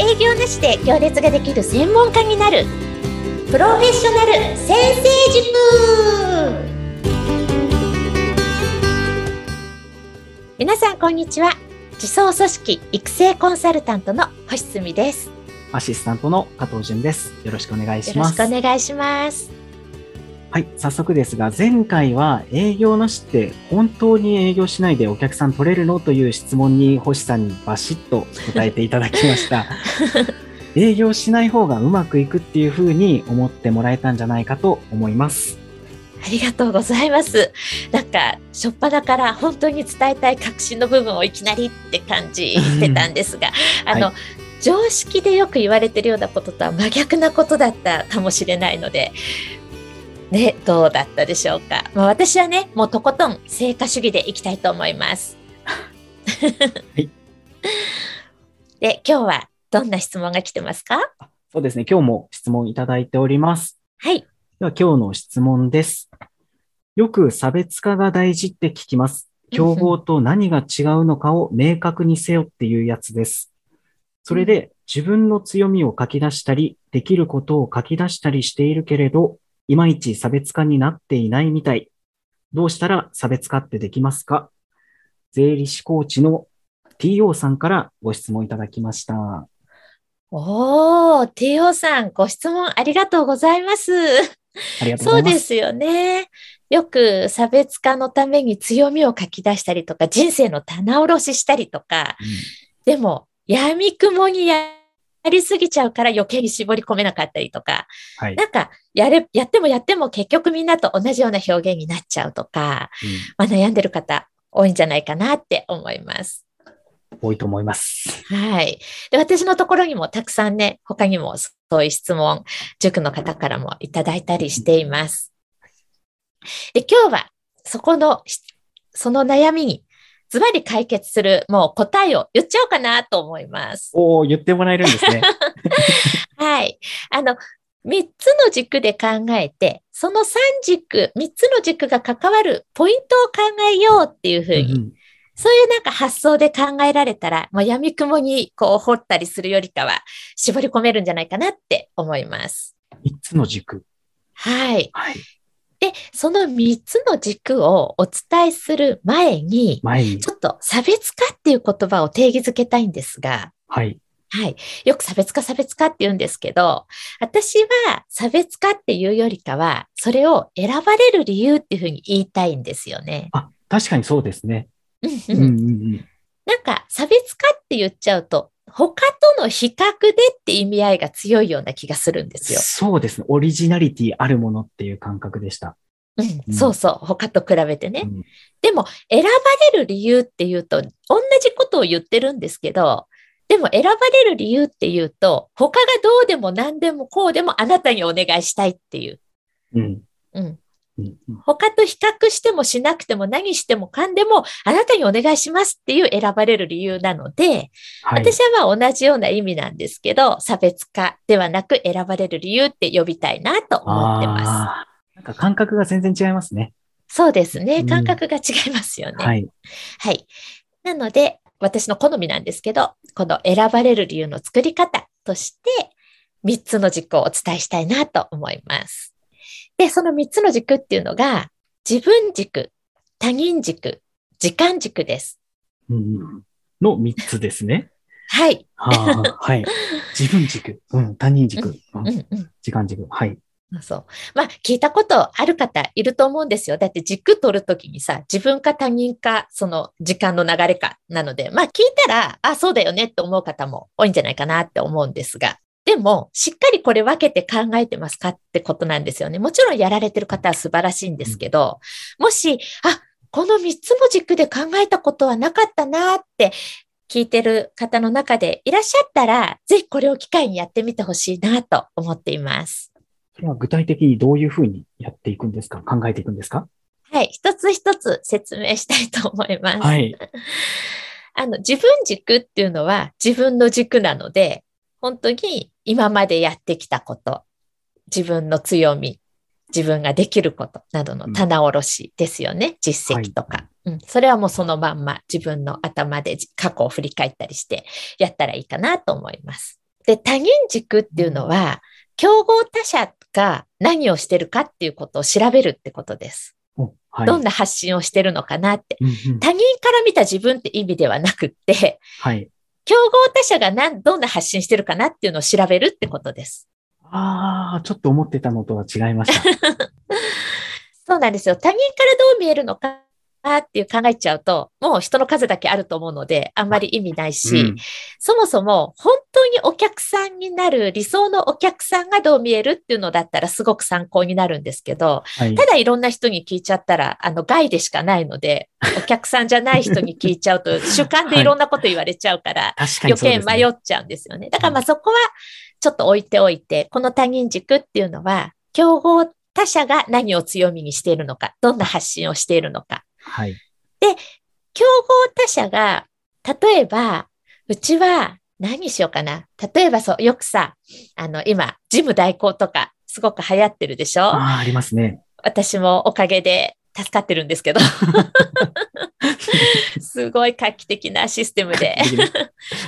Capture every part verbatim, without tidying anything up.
営業なしで行列ができる専門家になるプロフェッショナル先生塾。皆さんこんにちは。自走組織育成コンサルタントの星澄です。アシスタントの加藤純です。よろしくお願いします。よろしくお願いします。はい、早速ですが、前回は営業なしって本当に営業しないでお客さん取れるのという質問に星さんにバシッと答えていただきました営業しない方がうまくいくっていうふうに思ってもらえたんじゃないかと思います。ありがとうございます。なんか初っ端から本当に伝えたい核心の部分をいきなりって感じてたんですがあの、はい、常識でよく言われてるようなこととは真逆なことだったかもしれないのでね、どうだったでしょうか。まあ、私はねもうとことん成果主義でいきたいと思います、はい、で今日はどんな質問が来てますか？そうですね、今日も質問いただいております。はい、では今日の質問です。よく差別化が大事って聞きます。競合と何が違うのかを明確にせよっていうやつです。それで自分の強みを書き出したりできることを書き出したりしているけれど、いまいち差別化になっていないみたい。どうしたら差別化ってできますか？税理士コーチの ティーオー さんからご質問いただきました。おー、 ティーオー さん、ご質問ありがとうございます。そうですよね。よく差別化のために強みを書き出したりとか、人生の棚卸ししたりとか、うん、でも闇雲にやりすぎちゃうから余計に絞り込めなかったりとか、はい、なんかやれ、やってもやっても結局みんなと同じような表現になっちゃうとか、うん、まあ、悩んでる方多いんじゃないかなって思います。多いと思います。はい。で、私のところにもたくさんね、他にもそういう質問、塾の方からもいただいたりしています。で、今日はそこの、その悩みにズバリ解決する、もう答えを言っちゃおうかなと思います。おー、言ってもらえるんですね。はい。あの、みっつの軸で考えて、そのさんじく、みっつの軸が関わるポイントを考えようっていうふうに、うん、そういうなんか発想で考えられたら、もう闇雲にこう掘ったりするよりかは絞り込めるんじゃないかなって思います。みっつの軸。はい。はい、で、そのみっつの軸をお伝えする前に、前にちょっと差別化っていう言葉を定義づけたいんですが、はい。はい。よく差別化、差別化って言うんですけど、私は差別化っていうよりかは、それを選ばれる理由っていうふうに言いたいんですよね。あ、確かにそうですね。うんうんうん、なんか差別化って言っちゃうと他との比較でって意味合いが強いような気がするんですよ。そうですね、オリジナリティあるものっていう感覚でした、うんうん、そうそう、他と比べてね、うん、でも選ばれる理由っていうと同じことを言ってるんですけど、でも選ばれる理由っていうと他がどうでも何でもこうでもあなたにお願いしたいっていう、うんうん、他と比較してもしなくても何してもかんでもあなたにお願いしますっていう選ばれる理由なので、はい、私はまあ同じような意味なんですけど、差別化ではなく選ばれる理由って呼びたいなと思ってます。なんか感覚が全然違いますね。そうですね、感覚が違いますよね、うん、はい、はい、なので私の好みなんですけど、この選ばれる理由の作り方としてみっつの軸をお伝えしたいなと思います。で、そのみっつの軸っていうのが、自分軸、他人軸、時間軸です。うん、のみっつですね。はい。はい。自分軸、うん、他人軸、うんうんうん、時間軸、はい。そう。まあ、聞いたことある方いると思うんですよ。だって軸取るときにさ、自分か他人か、その時間の流れかなので、まあ、聞いたら、あ、そうだよねって思う方も多いんじゃないかなって思うんですが。でもしっかりこれ分けて考えてますかってことなんですよね。もちろんやられてる方は素晴らしいんですけど、もし、あ、このみっつの軸で考えたことはなかったなって聞いてる方の中でいらっしゃったら、ぜひこれを機会にやってみてほしいなと思っています。それは具体的にどういうふうにやっていくんですか？考えていくんですか？はい、一つ一つ説明したいと思います。はい。あの、自分軸っていうのは自分の軸なので、本当に今までやってきたこと、自分の強み、自分ができることなどの棚卸しですよね、うん、実績とか、はい、うん。それはもうそのまんま自分の頭で過去を振り返ったりしてやったらいいかなと思います。で、他人軸っていうのは、競合他社が何をしてるかっていうことを調べるってことです。はい、どんな発信をしてるのかなって、うんうん。他人から見た自分って意味ではなくって、はい、競合他社が何、どんな発信してるかなっていうのを調べるってことです。ああ、ちょっと思ってたのとは違いました。そうなんですよ。他人からどう見えるのかっていう考えちゃうと、もう人の数だけあると思うので、あんまり意味ないし、うん、そもそも本当にお客さんになる理想のお客さんがどう見えるっていうのだったらすごく参考になるんですけど、はい、ただいろんな人に聞いちゃったら、あの、害でしかないので、お客さんじゃない人に聞いちゃうと、主観でいろんなこと言われちゃうから、はい、確かにそうですね。余計迷っちゃうんですよね。だからまあそこはちょっと置いておいて、この他人軸っていうのは、競合他社が何を強みにしているのか、どんな発信をしているのか。はい、で、競合他社が、例えば、うちは何しようかな。例えばそう、よくさ、あの、今、ジム代行とか、すごく流行ってるでしょ？ああ、ありますね。私もおかげで助かってるんですけど。すごい画期的なシステムで。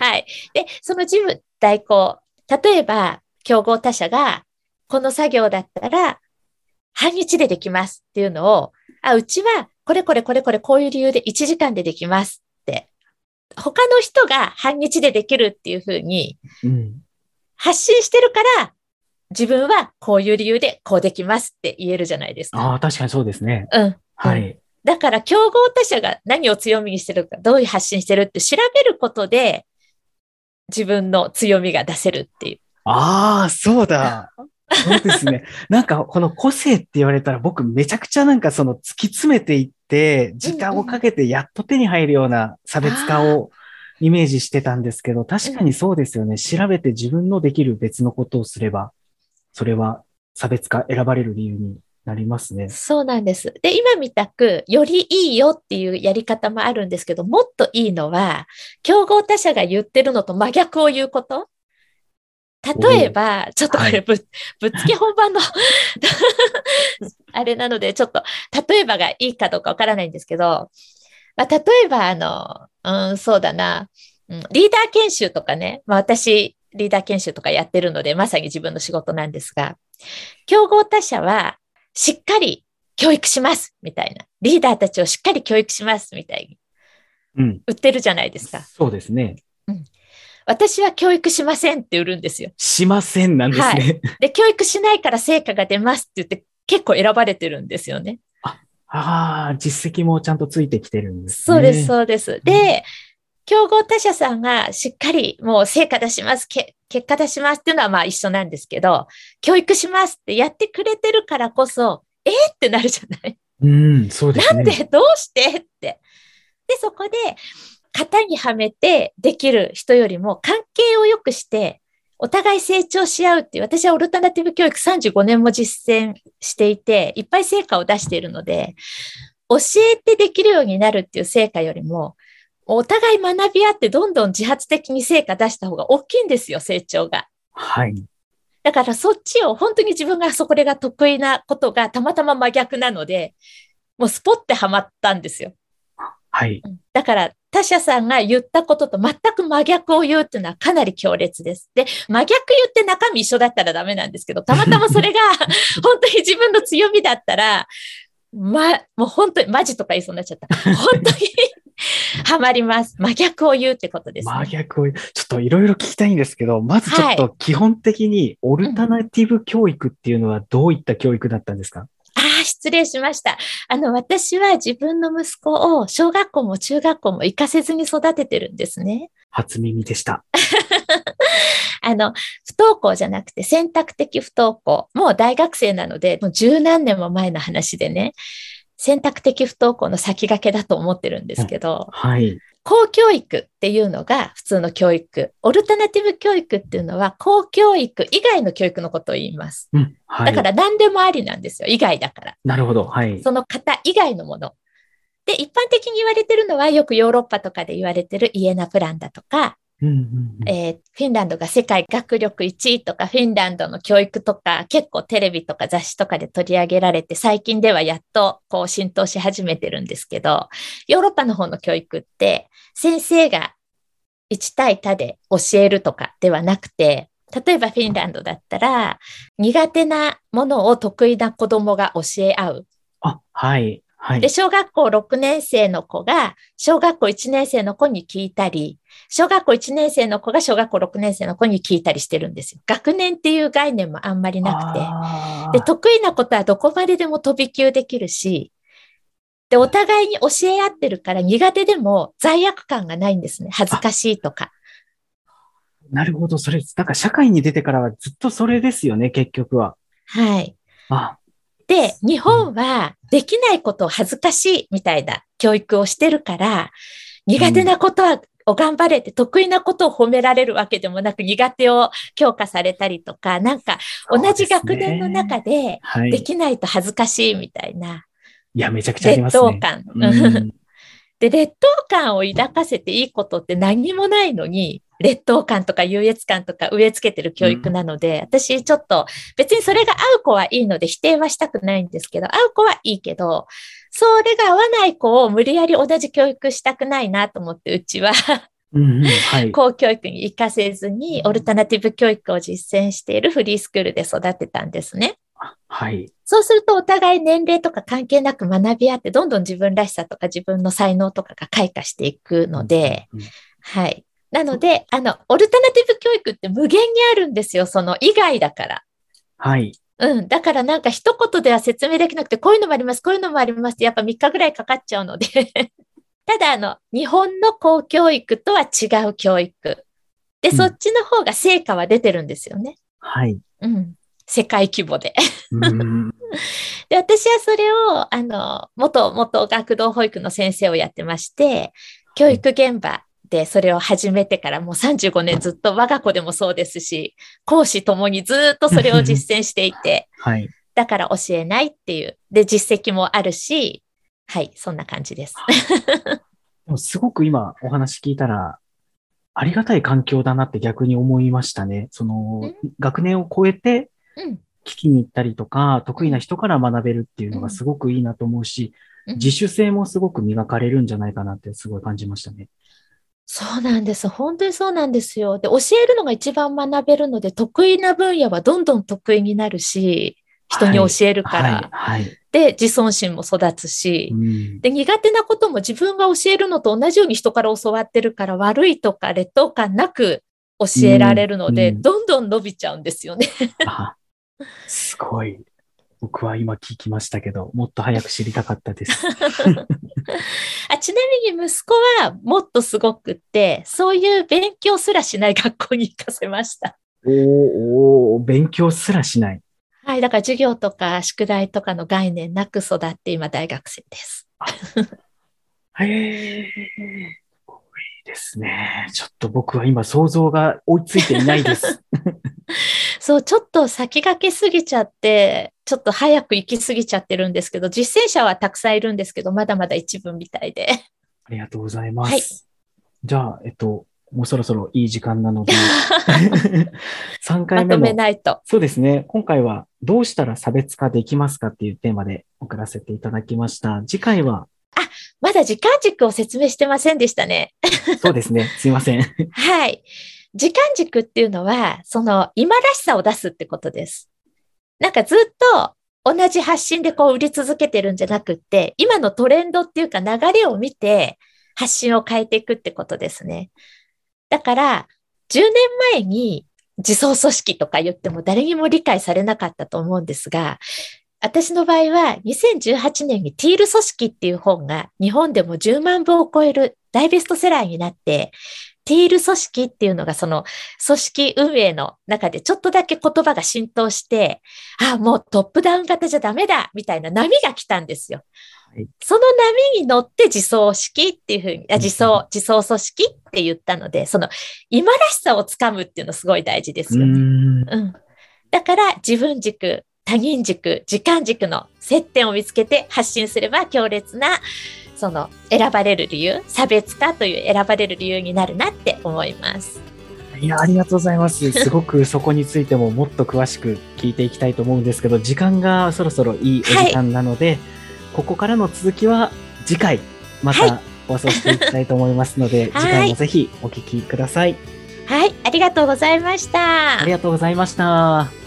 はい。で、そのジム代行、例えば、競合他社が、この作業だったら、半日でできますっていうのを、あ、うちは、これこれこれこれこういう理由でいちじかんでできますって他の人が半日でできるっていうふうに発信してるから自分はこういう理由でこうできますって言えるじゃないですか。ああ、確かにそうですね。うん。はい。だから競合他社が何を強みにしてるかどういう発信してるって調べることで自分の強みが出せるっていう。ああ、そうだ。そうですね。なんかこの個性って言われたら僕めちゃくちゃなんかその突き詰めていって時間をかけてやっと手に入るような差別化をイメージしてたんですけど、確かにそうですよね。調べて自分のできる別のことをすればそれは差別化選ばれる理由になりますね。そうなんです。で、今みたくよりいいよっていうやり方もあるんですけど、もっといいのは競合他社が言ってるのと真逆を言うこと。例えば、ちょっとこれぶ、はい、ぶっつけ本番の、あれなので、ちょっと、例えばがいいかどうかわからないんですけど、まあ、例えば、あの、うん、そうだな、うん、リーダー研修とかね、まあ、私、リーダー研修とかやってるので、まさに自分の仕事なんですが、競合他社は、しっかり教育します、みたいな。リーダーたちをしっかり教育します、みたいに。うん。売ってるじゃないですか。そうですね。うん。私は教育しませんって売るんですよ。しませんなんですね。はい、で、教育しないから成果が出ますって言って結構選ばれてるんですよね。ああ、実績もちゃんとついてきてるんですね。そうです、そうです。で、うん、競合他社さんがしっかりもう成果出します、け結果出しますっていうのはまあ一緒なんですけど、教育しますってやってくれてるからこそ、えー、ってなるじゃない？うん、そうですね。なんでどうしてって。で、そこで、型にはめてできる人よりも関係を良くしてお互い成長し合うっていう、私はオルタナティブ教育さんじゅうごねんも実践していていっぱい成果を出しているので、教えてできるようになるっていう成果よりもお互い学び合ってどんどん自発的に成果出した方が大きいんですよ、成長が。はい。だからそっちを本当に自分がそこが得意なことがたまたま真逆なので、もうスポッてはまったんですよ。はい。だから他社さんが言ったことと全く真逆を言うっていうのはかなり強烈です。で、真逆言って中身一緒だったらダメなんですけど、たまたまそれが本当に自分の強みだったら、ま、もう本当にマジとか言いそうになっちゃった。本当にハマります。真逆を言うってことですね。真逆を言う。ちょっといろいろ聞きたいんですけど、まずちょっと基本的にオルタナティブ教育っていうのはどういった教育だったんですか？あ、失礼しました。あの、私は自分の息子を小学校も中学校も行かせずに育ててるんですね。初耳でした。あの、不登校じゃなくて選択的不登校。もう大学生なので、もう十何年も前の話でね、選択的不登校の先駆けだと思ってるんですけど、はい。公教育っていうのが普通の教育。オルタナティブ教育っていうのは公教育以外の教育のことを言います。うん、はい。だから何でもありなんですよ。以外だから。なるほど。はい。その型以外のもの。で、一般的に言われてるのはよくヨーロッパとかで言われてるイエナプランだとか、うんうんうんえー、フィンランドが世界学力いちいとか、フィンランドの教育とか、結構テレビとか雑誌とかで取り上げられて、最近ではやっとこう浸透し始めてるんですけど、ヨーロッパの方の教育って、先生がいち対多で教えるとかではなくて、例えばフィンランドだったら苦手なものを得意な子どもが教え合う。あ、はい、はい。で、小学校ろくねん生の子が小学校いちねん生の子に聞いたり、小学校いちねん生の子が小学校ろくねん生の子に聞いたりしてるんですよ。学年っていう概念もあんまりなくて。で、得意なことはどこまででも飛び級できるし、で、お互いに教え合ってるから苦手でも罪悪感がないんですね。恥ずかしいとか。なるほど。それ、なんか社会に出てからはずっとそれですよね、結局は。はい。ああ。で、日本はできないことを恥ずかしいみたいな教育をしてるから、苦手なことは頑張れって、得意なことを褒められるわけでもなく、苦手を強化されたりとか、なんか同じ学年の中でできないと恥ずかしいみたいな。はい、いや、めちゃくちゃありますね。劣等感。うん、で、劣等感を抱かせていいことって何もないのに、劣等感とか優越感とか植え付けてる教育なので、うん、私ちょっと別にそれが合う子はいいので否定はしたくないんですけど、合う子はいいけど、それが合わない子を無理やり同じ教育したくないなと思って、うちはうん、うんはい、公教育に行かせずにオルタナティブ教育を実践しているフリースクールで育てたんですね。はい。そうするとお互い年齢とか関係なく学び合って、どんどん自分らしさとか自分の才能とかが開花していくので、うんうん、はい。なので、あの、オルタナティブ教育って無限にあるんですよ。その以外だから。はい。うん。だからなんか一言では説明できなくて、こういうのもあります、こういうのもありますって、やっぱみっかぐらいかかっちゃうので。ただ、あの、日本の公教育とは違う教育。で、そっちの方が成果は出てるんですよね。うん、はい。うん。世界規模で。で、私はそれを、あの、元、元学童保育の先生をやってまして、教育現場、はいで、それを始めてからもうさんじゅうごねんずっと我が子でもそうですし、講師ともにずっとそれを実践していて、はい、だから教えないっていう。で、実績もあるし、はい、そんな感じです。でもすごく今お話聞いたら、ありがたい環境だなって逆に思いましたね。その、学年を超えて聞きに行ったりとか、うん、得意な人から学べるっていうのがすごくいいなと思うし、うん、自主性もすごく磨かれるんじゃないかなってすごい感じましたね。そうなんです。本当にそうなんですよ。で、教えるのが一番学べるので、得意な分野はどんどん得意になるし、人に教えるから。はいはいはい、で、自尊心も育つし、うん、で、苦手なことも自分が教えるのと同じように人から教わってるから、悪いとか劣等感なく教えられるので、うんうん、どんどん伸びちゃうんですよねあ。すごい。僕は今聞きましたけど、もっと早く知りたかったです。あ、ちなみに息子はもっとすごくって、そういう勉強すらしない学校に行かせました。おお、勉強すらしない。はい、だから授業とか宿題とかの概念なく育って今大学生です。へえ、すごいですね。ちょっと僕は今想像が追いついていないです。そう、ちょっと先駆けすぎちゃって、ちょっと早く行き過ぎちゃってるんですけど、実践者はたくさんいるんですけど、まだまだ一部みたいで。ありがとうございます。はい、じゃあ、えっと、もうそろそろいい時間なので、さんかいめの。まとめないと。そうですね。今回はどうしたら差別化できますかっていうテーマで送らせていただきました。次回は。あ、まだ時間軸を説明してませんでしたね。そうですね。すいません。はい。時間軸っていうのは、その今らしさを出すってことです。なんかずっと同じ発信でこう売り続けてるんじゃなくって、今のトレンドっていうか流れを見て発信を変えていくってことですね。だからじゅうねんまえに自走組織とか言っても誰にも理解されなかったと思うんですが、私の場合はにせんじゅうはちねんにティール組織っていう本が日本でもじゅうまんぶを超える大ベストセラーになって、ティール組織っていうのがその組織運営の中でちょっとだけ言葉が浸透して、ああ、もうトップダウン型じゃダメだみたいな波が来たんですよ。はい、その波に乗って自走式っていうふうに、あ、自走、自走組織って言ったので、その今らしさをつかむっていうのすごい大事ですよね。うん、うん。だから自分軸、他人軸、時間軸の接点を見つけて発信すれば強烈なその選ばれる理由、差別化という選ばれる理由になるなって思います。いや、ありがとうございます。すごくそこについてももっと詳しく聞いていきたいと思うんですけど、時間がそろそろいいお時間なので、はい、ここからの続きは次回また放送していきたいと思いますので、次回もぜひお聞きください。はい、ありがとうございました。ありがとうございました。